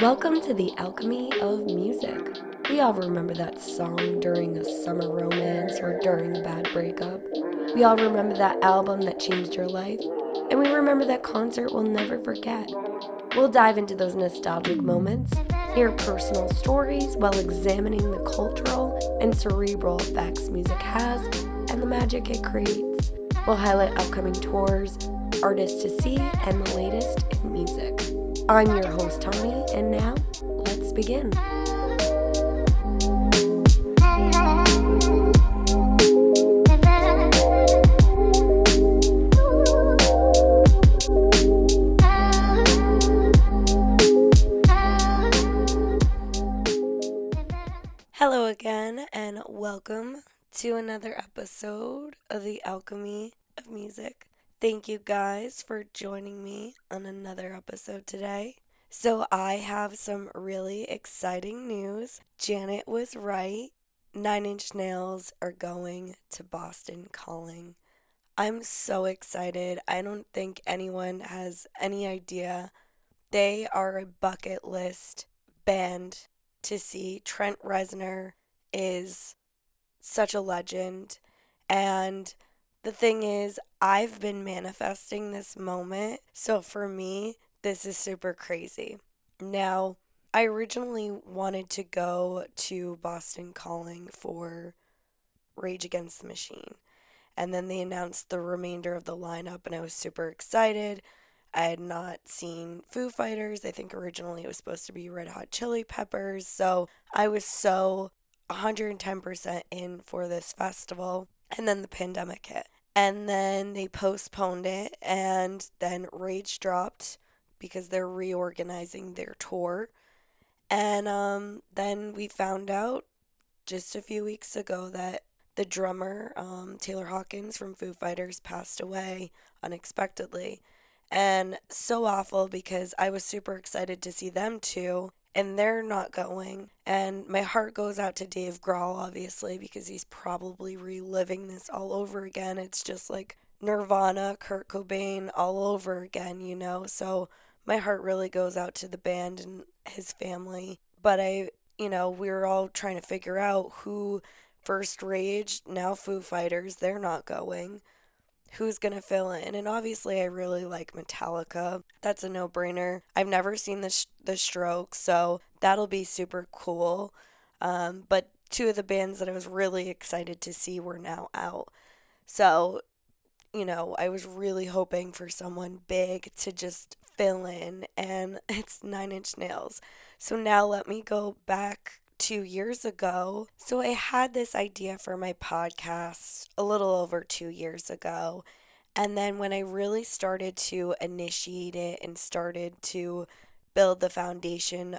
Welcome to the Alchemy of Music. We all remember that song during a summer romance or during a bad breakup. We all remember that album that changed your life. And we remember that concert we'll never forget. We'll dive into those nostalgic moments, hear personal stories while examining the cultural and cerebral effects music has and the magic it creates. We'll highlight upcoming tours, artists to see, and the latest in music. I'm your host, Tony, and now, let's begin. Hello again, and welcome to another episode of The Alchemy of Music. Thank you guys for joining me on another episode today. So I have some really exciting news. Janet was right. 9 Inch Nails are going to Boston Calling. I'm so excited. I don't think anyone has any idea. They are a bucket list band to see. Trent Reznor is such a legend, and the thing is, I've been manifesting this moment, so for me, this is super crazy. Now, I originally wanted to go to Boston Calling for Rage Against the Machine, and then they announced the remainder of the lineup, and I was super excited. I had not seen Foo Fighters. I think originally it was supposed to be Red Hot Chili Peppers, so I was so 110% in for this festival. And then the pandemic hit. And then they postponed it. And then Rage dropped because they're reorganizing their tour. And then we found out just a few weeks ago that the drummer, Taylor Hawkins from Foo Fighters, passed away unexpectedly. And so awful because I was super excited to see them too. And they're not going. And my heart goes out to Dave Grohl, obviously, because he's probably reliving this all over again. It's just like Nirvana, Kurt Cobain, all over again, you know. So my heart really goes out to the band and his family. But we were all trying to figure out who first Rage, now Foo Fighters, they're not going. Who's going to fill in? And obviously, I really like Metallica. That's a no-brainer. I've never seen the Strokes, so that'll be super cool. But two of the bands that I was really excited to see were now out. So, I was really hoping for someone big to just fill in, and it's 9 Inch Nails. So now let me go back 2 years ago. So I had this idea for my podcast a little over 2 years ago. And then when I really started to initiate it and started to build the foundation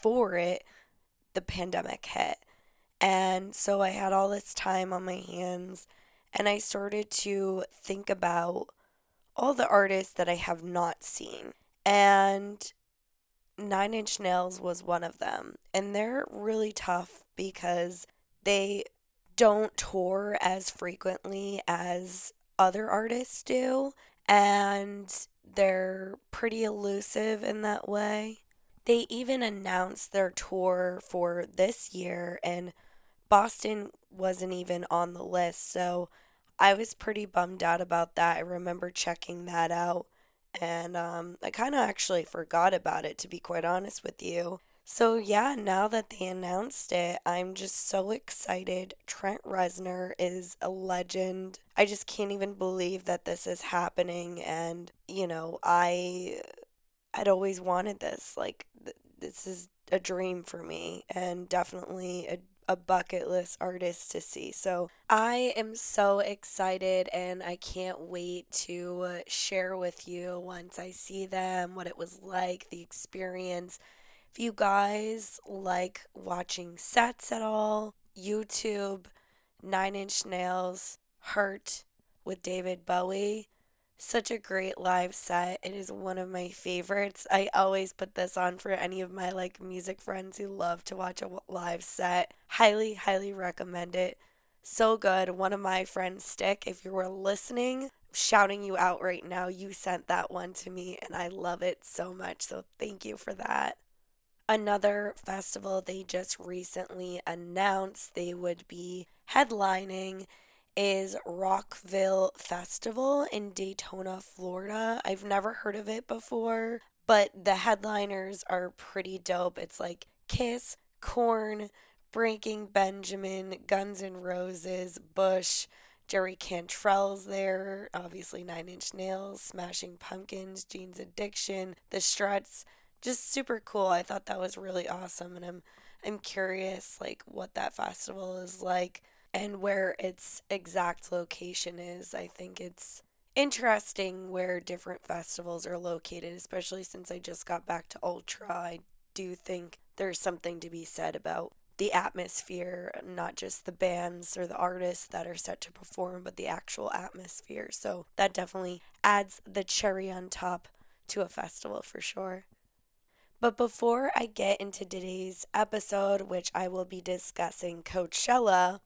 for it, the pandemic hit. And so I had all this time on my hands, and I started to think about all the artists that I have not seen. And 9 Inch Nails was one of them, and they're really tough because they don't tour as frequently as other artists do, and they're pretty elusive in that way. They even announced their tour for this year, and Boston wasn't even on the list, so I was pretty bummed out about that. I remember checking that out. And I kind of actually forgot about it, to be quite honest with you. So yeah, now that they announced it, I'm just so excited. Trent Reznor is a legend. I just can't even believe that this is happening. And, I'd always wanted this. Like, this is a dream for me, and definitely a bucket list artist to see. So I am so excited, and I can't wait to share with you once I see them what it was like, the experience. If you guys like watching sets at all, YouTube, 9 Inch Nails, Hurt with David Bowie. Such a great live set. It is one of my favorites. I always put this on for any of my music friends who love to watch a live set. Highly, highly recommend it. So good. One of my friends, Stick, if you were listening, I'm shouting you out right now. You sent that one to me, and I love it so much. So thank you for that. another festival they just recently announced they would be headlining is Rockville Festival in Daytona, Florida. I've never heard of it before, but the headliners are pretty dope. It's like Kiss, Korn, Breaking Benjamin, Guns N' Roses, Bush, Jerry Cantrell's there, obviously Nine Inch Nails, Smashing Pumpkins, Jane's Addiction, The Struts. Just super cool. I thought that was really awesome, and I'm curious like what that festival is like and where its exact location is. I think it's interesting where different festivals are located, especially since I just got back to Ultra. I do think there's something to be said about the atmosphere, not just the bands or the artists that are set to perform, but the actual atmosphere. So that definitely adds the cherry on top to a festival for sure. But before I get into today's episode, which I will be discussing Coachella,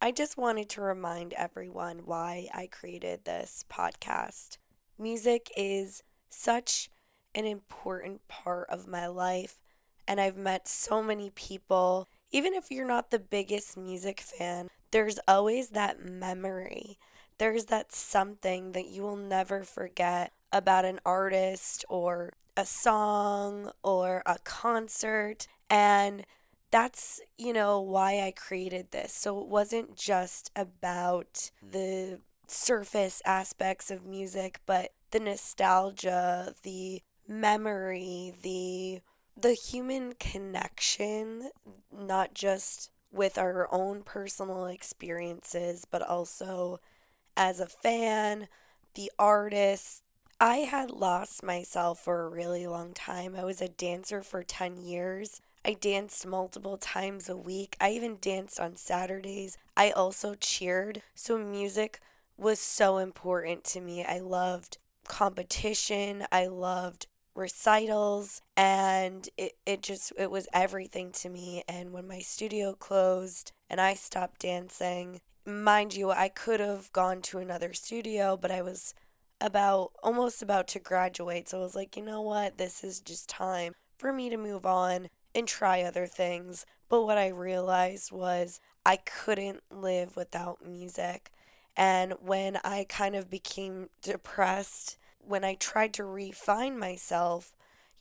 I just wanted to remind everyone why I created this podcast. Music is such an important part of my life, and I've met so many people. Even if you're not the biggest music fan, there's always that memory. There's that something that you will never forget about an artist or a song or a concert. And that's, why I created this. So it wasn't just about the surface aspects of music, but the nostalgia, the memory, the human connection, not just with our own personal experiences, but also as a fan, the artist. I had lost myself for a really long time. I was a dancer for 10 years. I danced multiple times a week. I even danced on Saturdays. I also cheered. So music was so important to me. I loved competition. I loved recitals, and it was everything to me. And when my studio closed and I stopped dancing, mind you, I could have gone to another studio, but I was almost about to graduate, so I was like, you know what, this is just time for me to move on and try other things. But what I realized was I couldn't live without music. And when I kind of became depressed, when I tried to refine myself,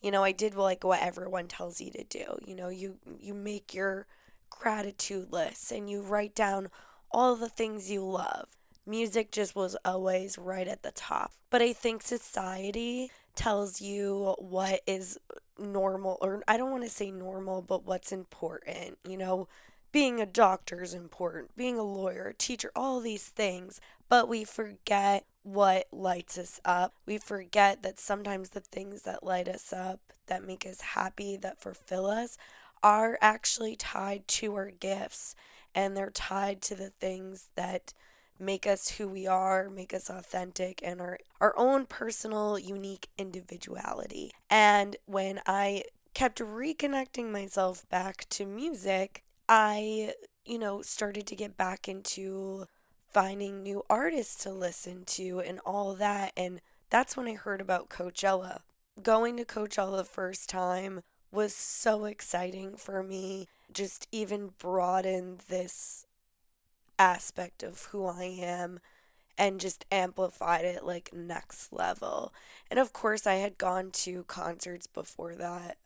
I did like what everyone tells you to do. You make your gratitude list and you write down all the things you love. Music just was always right at the top. But I think society tells you what is normal, or I don't want to say normal, but what's important. Being a doctor is important, being a lawyer, a teacher, all these things. But we forget what lights us up. We forget that sometimes the things that light us up, that make us happy, that fulfill us, are actually tied to our gifts. And they're tied to the things that make us who we are, make us authentic, and our own personal, unique individuality. And when I kept reconnecting myself back to music, I, started to get back into finding new artists to listen to and all that. And that's when I heard about Coachella. Going to Coachella the first time was so exciting for me. Just even broadened this aspect of who I am and just amplified it like next level. And of course, I had gone to concerts before that.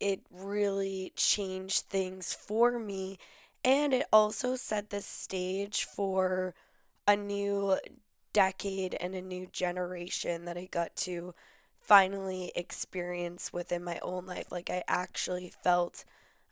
It really changed things for me, and it also set the stage for a new decade and a new generation that I got to finally experience within my own life. Like, I actually felt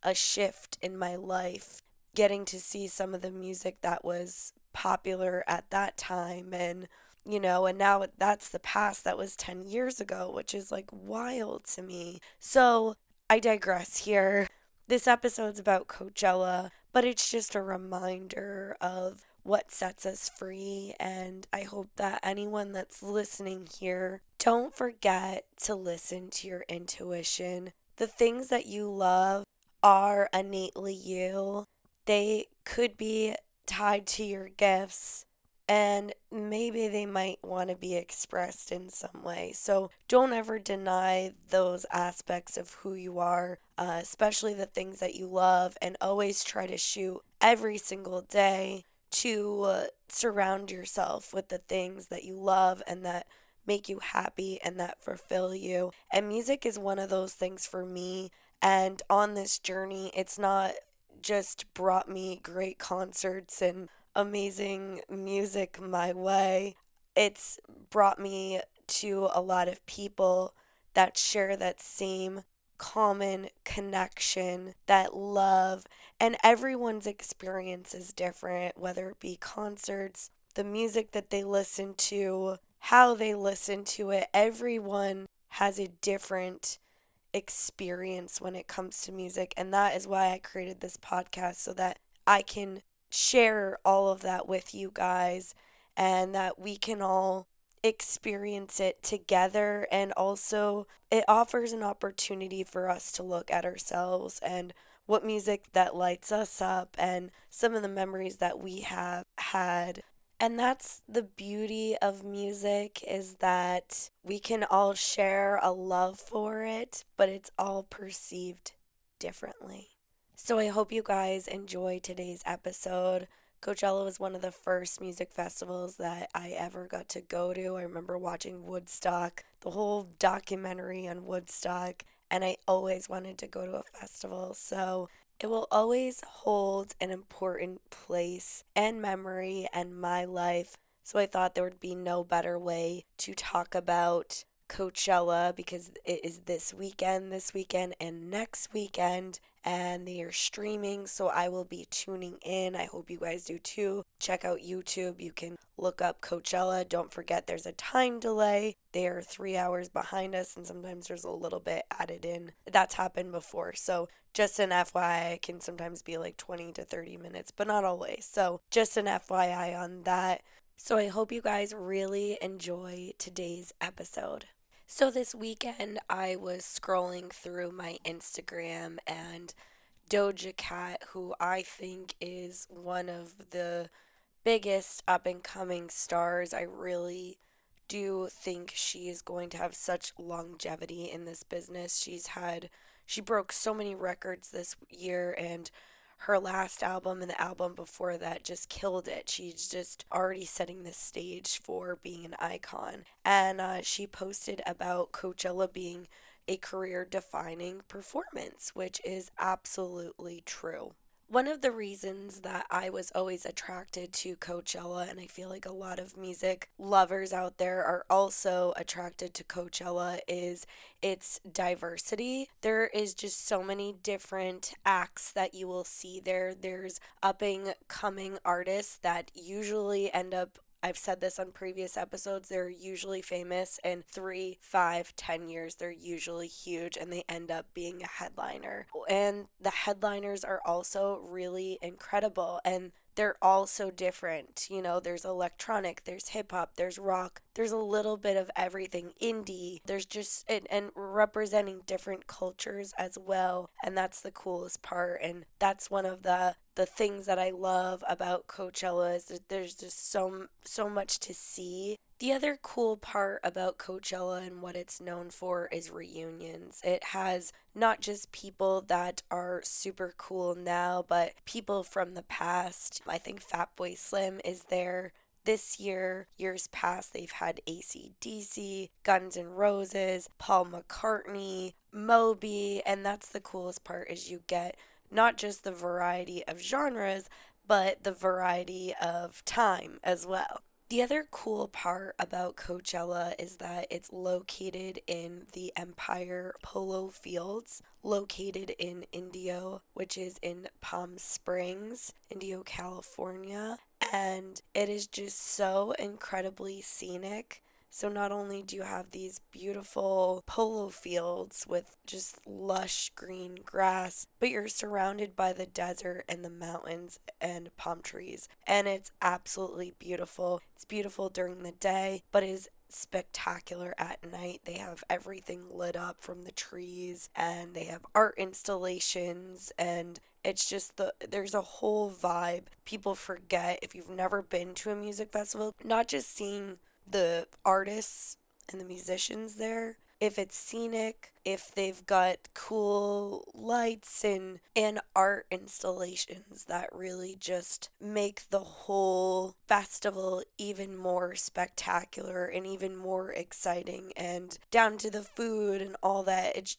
a shift in my life, getting to see some of the music that was popular at that time, and and now that's the past. That was 10 years ago, which is like wild to me. So I digress here. This episode's about Coachella, but it's just a reminder of what sets us free, and I hope that anyone that's listening here, don't forget to listen to your intuition. The things that you love are innately you. They could be tied to your gifts. and maybe they might want to be expressed in some way. So don't ever deny those aspects of who you are, especially the things that you love, and always try to shoot every single day to surround yourself with the things that you love and that make you happy and that fulfill you. And music is one of those things for me. And on this journey, it's not just brought me great concerts and amazing music my way. It's brought me to a lot of people that share that same common connection, that love, and everyone's experience is different, whether it be concerts, the music that they listen to, how they listen to it. Everyone has a different experience when it comes to music, and that is why I created this podcast, so that I can share all of that with you guys and that we can all experience it together. And also it offers an opportunity for us to look at ourselves and what music that lights us up and some of the memories that we have had. And that's the beauty of music, is that we can all share a love for it, but it's all perceived differently. So I hope you guys enjoy today's episode. Coachella was one of the first music festivals that I ever got to go to. I remember watching Woodstock, the whole documentary on Woodstock, and I always wanted to go to a festival. So it will always hold an important place and memory in my life. So I thought there would be no better way to talk about Coachella, because it is this weekend, and next weekend. And they are streaming, so I will be tuning in. I hope you guys do too. Check out YouTube. You can look up Coachella. Don't forget there's a time delay. They are 3 hours behind us, and sometimes there's a little bit added in. That's happened before. So just an FYI, it can sometimes be like 20 to 30 minutes, but not always. So just an FYI on that. So I hope you guys really enjoy today's episode. So this weekend, I was scrolling through my Instagram, and Doja Cat, who I think is one of the biggest up-and-coming stars, I really do think she is going to have such longevity in this business. She broke so many records this year, and her last album and the album before that just killed it. She's just already setting the stage for being an icon. And she posted about Coachella being a career-defining performance, which is absolutely true. One of the reasons that I was always attracted to Coachella, and I feel like a lot of music lovers out there are also attracted to Coachella, is its diversity. There is just so many different acts that you will see there. There's up-and-coming artists that usually end up, I've said this on previous episodes, they're usually famous in 3, 5, 10 years. They're usually huge, and they end up being a headliner. And the headliners are also really incredible, and they're all so different. You know, there's electronic, there's hip-hop, there's rock, there's a little bit of everything, indie. There's just, and representing different cultures as well, and that's the coolest part. And that's one of the things that I love about Coachella, is that there's just so much to see. The other cool part about Coachella and what it's known for is reunions. It has not just people that are super cool now, but people from the past. I think Fatboy Slim is there this year. Years past, they've had AC/DC, Guns N' Roses, Paul McCartney, Moby, and that's the coolest part, is you get not just the variety of genres, but the variety of time as well. The other cool part about Coachella is that it's located in the Empire Polo Fields, located in Indio, which is in Palm Springs, Indio, California, and it is just so incredibly scenic. So not only do you have these beautiful polo fields with just lush green grass, but you're surrounded by the desert and the mountains and palm trees. And it's absolutely beautiful. It's beautiful during the day, but it is spectacular at night. They have everything lit up from the trees, and they have art installations, and it's just there's a whole vibe. People forget, if you've never been to a music festival, not just seeing the artists and the musicians there, if it's scenic, if they've got cool lights and art installations that really just make the whole festival even more spectacular and even more exciting, and down to the food and all that. It's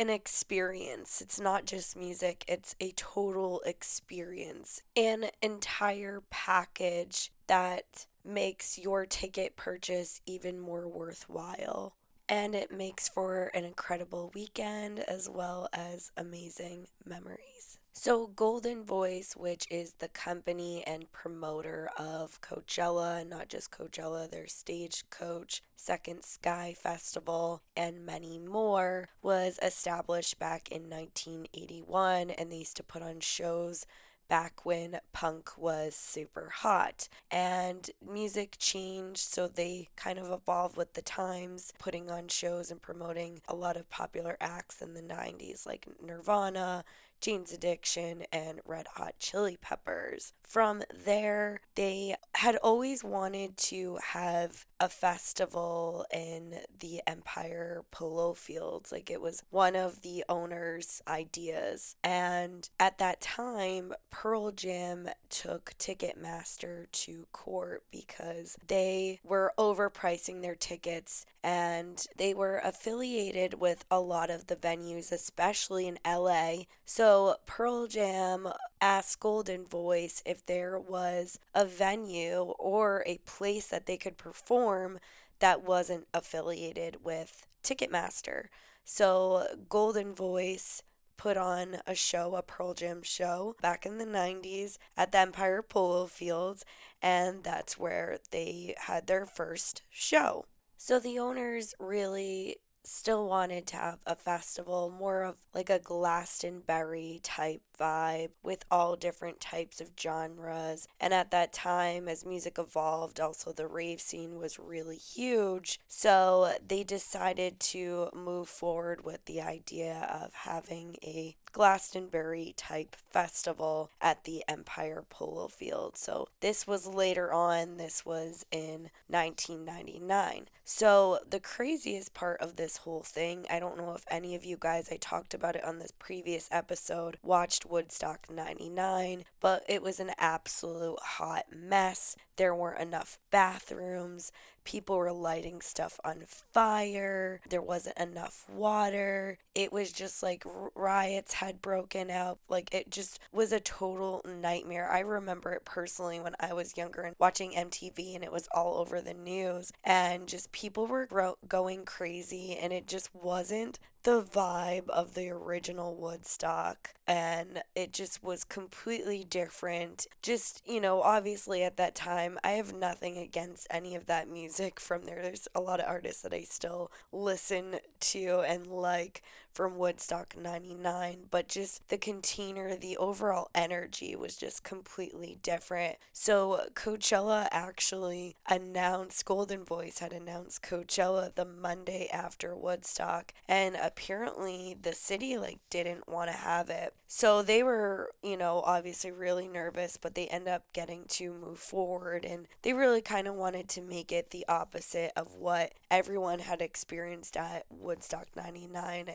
an experience. It's not just music. It's a total experience, an entire package that makes your ticket purchase even more worthwhile. And it makes for an incredible weekend as well as amazing memories. So Golden Voice, which is the company and promoter of Coachella, not just Coachella, their Stagecoach, Second Sky Festival, and many more, was established back in 1981, and they used to put on shows back when punk was super hot, and music changed, so they kind of evolved with the times, putting on shows and promoting a lot of popular acts in the 90s like Nirvana, Jane's Addiction, and Red Hot Chili Peppers. From there, they had always wanted to have a festival in the Empire Polo Fields. Like, it was one of the owner's ideas. And at that time, Pearl Jam took Ticketmaster to court because they were overpricing their tickets, and they were affiliated with a lot of the venues, especially in LA. So Pearl Jam asked Golden Voice if there was a venue or a place that they could perform that wasn't affiliated with Ticketmaster. So Golden Voice put on a show, a Pearl Jam show, back in the 90s at the Empire Polo Fields, and that's where they had their first show. So the owners really still wanted to have a festival, more of like a Glastonbury type vibe with all different types of genres. And at that time, as music evolved, also the rave scene was really huge. So they decided to move forward with the idea of having a Glastonbury type festival at the Empire Polo Field. So this was later on. This was in 1999. So the craziest part of this whole thing, I don't know if any of you guys, I talked about it on this previous episode, watched Woodstock 99, but it was an absolute hot mess. There weren't enough bathrooms. People were lighting stuff on fire. There wasn't enough water. It was just like riots had broken out. Like, it just was a total nightmare. I remember it personally when I was younger and watching MTV, and it was all over the news, and just people were going crazy, and it just wasn't the vibe of the original Woodstock, and it just was completely different. Just, you know, obviously at that time, I have nothing against any of that music from there. There's a lot of artists that I still listen to and like from Woodstock 99, but just the container, the overall energy was just completely different. So Coachella actually announced, Golden Voice had announced Coachella the Monday after Woodstock, and apparently the city didn't want to have it. So they were, obviously really nervous, but they end up getting to move forward, and they really kind of wanted to make it the opposite of what everyone had experienced at Woodstock 99.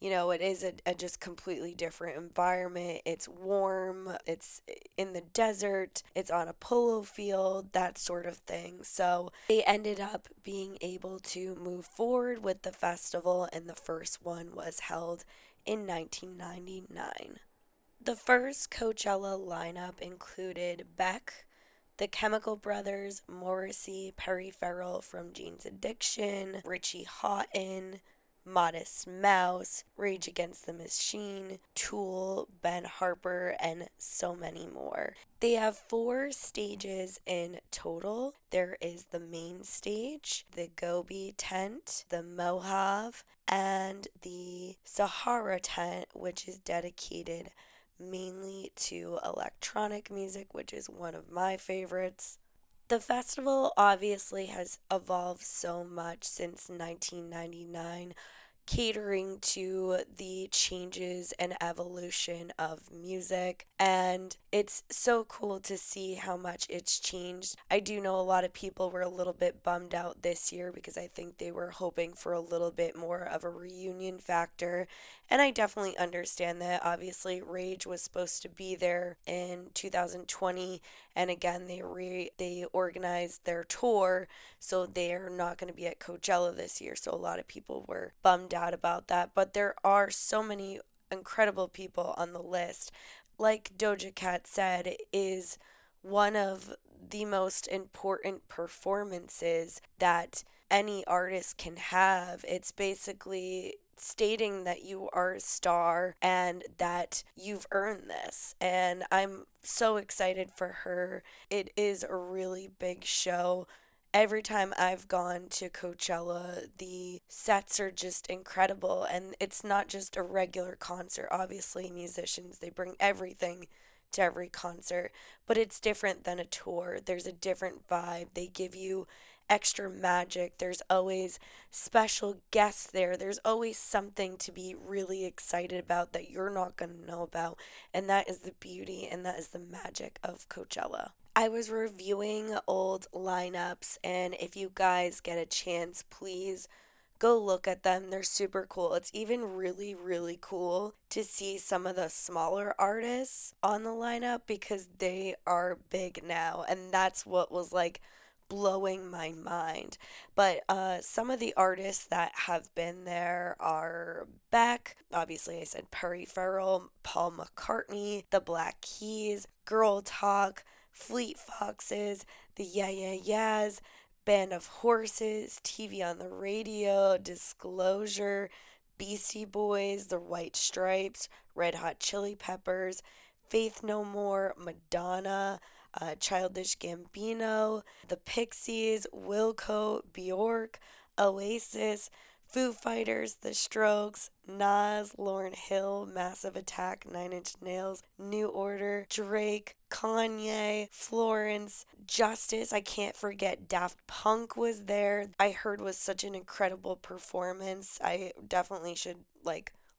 It is a just completely different environment. It's warm, it's in the desert, it's on a polo field, that sort of thing. So they ended up being able to move forward with the festival, and the first one was held in 1999. The first Coachella lineup included Beck, The Chemical Brothers, Morrissey, Perry Farrell from Jane's Addiction, Richie Hawtin, Modest Mouse, Rage Against the Machine, Tool, Ben Harper, and so many more. They have 4 stages in total. There is the main stage, the Gobi tent, the Mojave, and the Sahara tent, which is dedicated mainly to electronic music, which is one of my favorites. The festival obviously has evolved so much since 1999, catering to the changes and evolution of music, and it's so cool to see how much it's changed. I do know a lot of people were a little bit bummed out this year because I think they were hoping for a little bit more of a reunion factor, and I definitely understand that. Obviously, Rage was supposed to be there in 2020, and again, they organized their tour, so they're not going to be at Coachella this year, so a lot of people were bummed out about that. But there are so many incredible people on the list. Like Doja Cat said, is one of the most important performances that any artist can have. It's basically stating that you are a star and that you've earned this, and I'm so excited for her. It is a really big show. Every time I've gone to Coachella, the sets are just incredible, and it's not just a regular concert. Obviously, musicians, they bring everything to every concert, but it's different than a tour. There's a different vibe. They give you extra magic. There's always special guests there. There's always something to be really excited about that you're not going to know about, and that is the beauty and that is the magic of Coachella. I was reviewing old lineups, and if you guys get a chance, please go look at them. They're super cool. It's even really, really cool to see some of the smaller artists on the lineup because they are big now, and that's what was like blowing my mind. But some of the artists that have been there are Beck, obviously I said Perry Farrell, Paul McCartney, The Black Keys, Girl Talk, Fleet Foxes, the Yeah Yeah Yeahs, Band of Horses, TV on the Radio, Disclosure, Beastie Boys, The White Stripes, Red Hot Chili Peppers, Faith No More, Madonna, Childish Gambino, The Pixies, Wilco, Bjork, Oasis, Foo Fighters, The Strokes, Nas, Lauryn Hill, Massive Attack, Nine Inch Nails, New Order, Drake, Kanye, Florence, Justice. I can't forget Daft Punk was there. I heard was such an incredible performance. I definitely should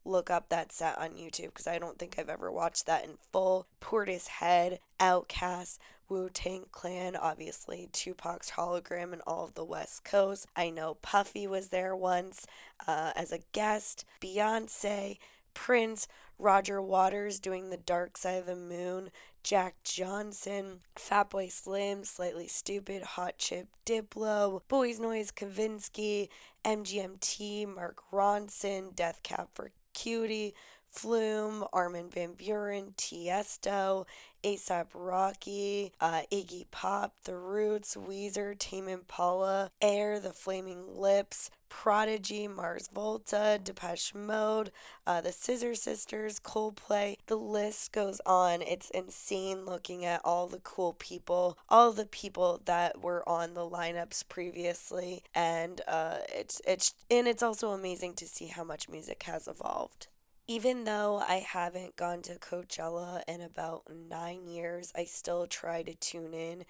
look up that set on YouTube because I don't think I've ever watched that in full. Portishead, Outkast, Wu-Tang Clan, obviously Tupac's hologram and all of the West Coast. I know Puffy was there once as a guest. Beyonce, Prince, Roger Waters doing The Dark Side of the Moon, Jack Johnson, Fatboy Slim, Slightly Stupid, Hot Chip Diplo, Boys Noise, Kavinsky, MGMT, Mark Ronson, Death Cab for Cutie, Flume, Armin Van Buren, Tiesto, A$AP Rocky, Iggy Pop, The Roots, Weezer, Tame Impala, Air, The Flaming Lips, Prodigy, Mars Volta, Depeche Mode, The Scissor Sisters, Coldplay. The list goes on. It's insane looking at all the cool people, all the people that were on the lineups previously, and it's also amazing to see how much music has evolved. Even though I haven't gone to Coachella in about 9 years, I still try to tune in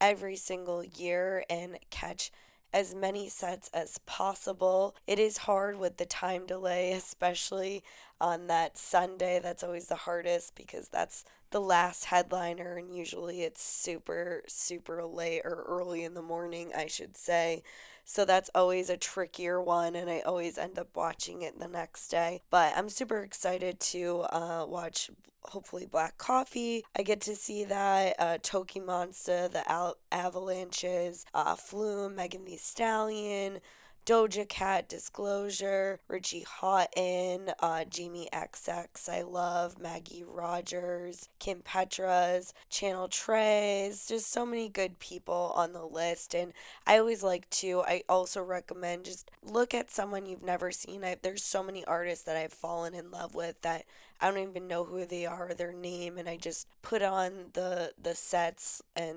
every single year and catch as many sets as possible. It is hard with the time delay, especially on that Sunday. That's always the hardest because that's the last headliner, and usually it's super, super late or early in the morning, I should say. So that's always a trickier one, and I always end up watching it the next day. But I'm super excited to watch, hopefully, Black Coffee. I get to see that, Toki Monsta, The Avalanches, Flume, Megan Thee Stallion, Doja Cat, Disclosure, Richie Hawtin, Jamie XX, I Love, Maggie Rogers, Kim Petras, Channel Trays, just so many good people on the list. And I always I also recommend just look at someone you've never seen. There's so many artists that I've fallen in love with that I don't even know who they are or their name, and I just put on the sets and,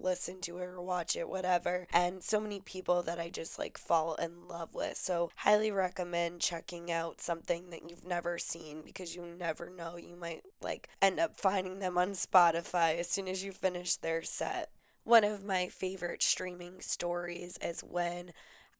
listen to it or watch it, whatever. And so many people that I just fall in love with. So highly recommend checking out something that you've never seen because you never know, you might end up finding them on Spotify as soon as you finish their set. One of my favorite streaming stories is when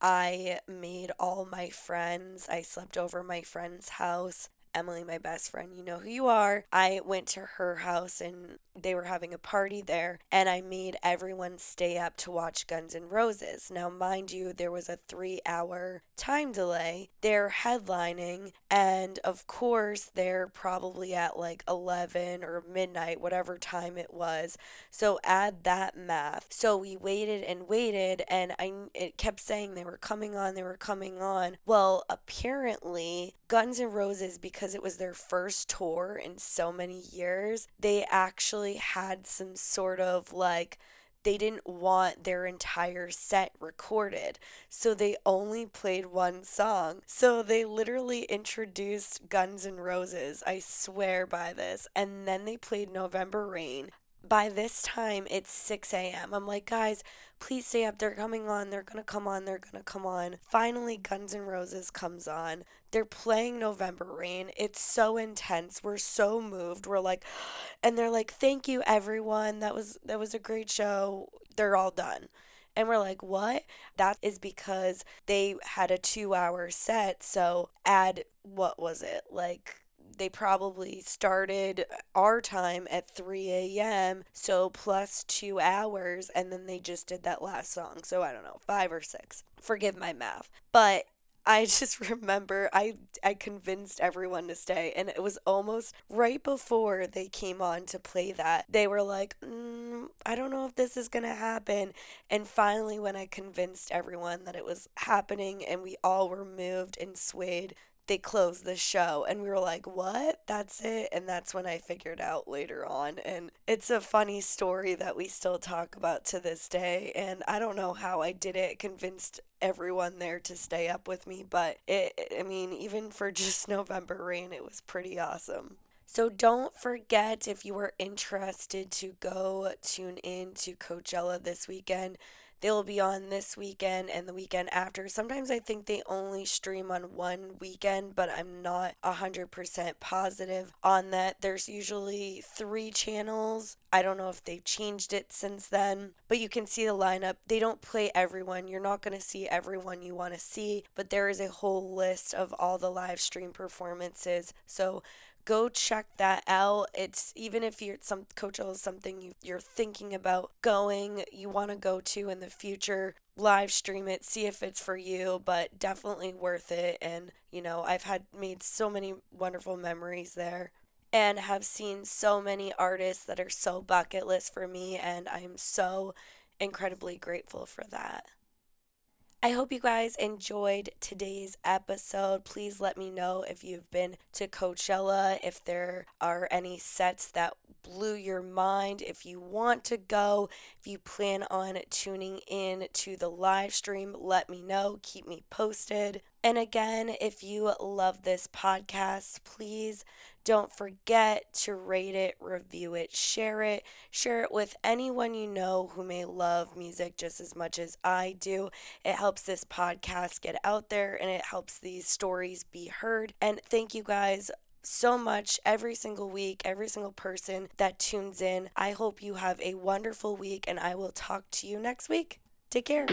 I made all my friends. I slept over my friend's house. Emily, my best friend, you know who you are. I went to her house and they were having a party there, and I made everyone stay up to watch Guns N' Roses. Now, mind you, there was a 3-hour time delay. They're headlining, and of course, they're probably at like 11 or midnight, whatever time it was. So add that math. So we waited and waited, and it kept saying they were coming on. Well, apparently, Guns N' Roses, because it was their first tour in so many years, they actually had some sort of like, they didn't want their entire set recorded, so they only played one song. So they literally introduced Guns N' Roses, I swear by this, and then they played November Rain. By this time, it's 6 a.m. I'm like, guys, please stay up. They're going to come on. Finally, Guns N' Roses comes on. They're playing November Rain. It's so intense. We're so moved. We're like, and they're like, thank you, everyone. That was a great show. They're all done. And we're like, what? That is because they had a 2-hour set. So add, what was it? Like, they probably started our time at 3 a.m., so plus 2 hours, and then they just did that last song. So I don't know, 5 or 6. Forgive my math. But I just remember I convinced everyone to stay, and it was almost right before they came on to play that. They were like, I don't know if this is going to happen. And finally, when I convinced everyone that it was happening and we all were moved and swayed, they closed the show, and we were like, what? That's it? And that's when I figured out later on, and it's a funny story that we still talk about to this day, and I don't know how I did it, convinced everyone there to stay up with me, but even for just November Rain, it was pretty awesome. So don't forget, if you are interested, to go tune in to Coachella this weekend. They'll be on this weekend and the weekend after. Sometimes I think they only stream on one weekend, but I'm not 100% positive on that. There's usually 3 channels. I don't know if they've changed it since then, but you can see the lineup. They don't play everyone. You're not going to see everyone you want to see, but there is a whole list of all the live stream performances. So go check that out. It's, even if you're some Coachella is something you're thinking about going, you want to go to in the future, live stream it, see if it's for you, but definitely worth it. And I've made so many wonderful memories there, and have seen so many artists that are so bucket list for me, and I'm so incredibly grateful for that. I hope you guys enjoyed today's episode. Please let me know if you've been to Coachella, if there are any sets that blew your mind, if you want to go, if you plan on tuning in to the live stream, let me know, keep me posted. And again, if you love this podcast, please don't forget to rate it, review it, share it with anyone you know who may love music just as much as I do. It helps this podcast get out there, and it helps these stories be heard. And thank you guys so much every single week, every single person that tunes in. I hope you have a wonderful week, and I will talk to you next week. Take care.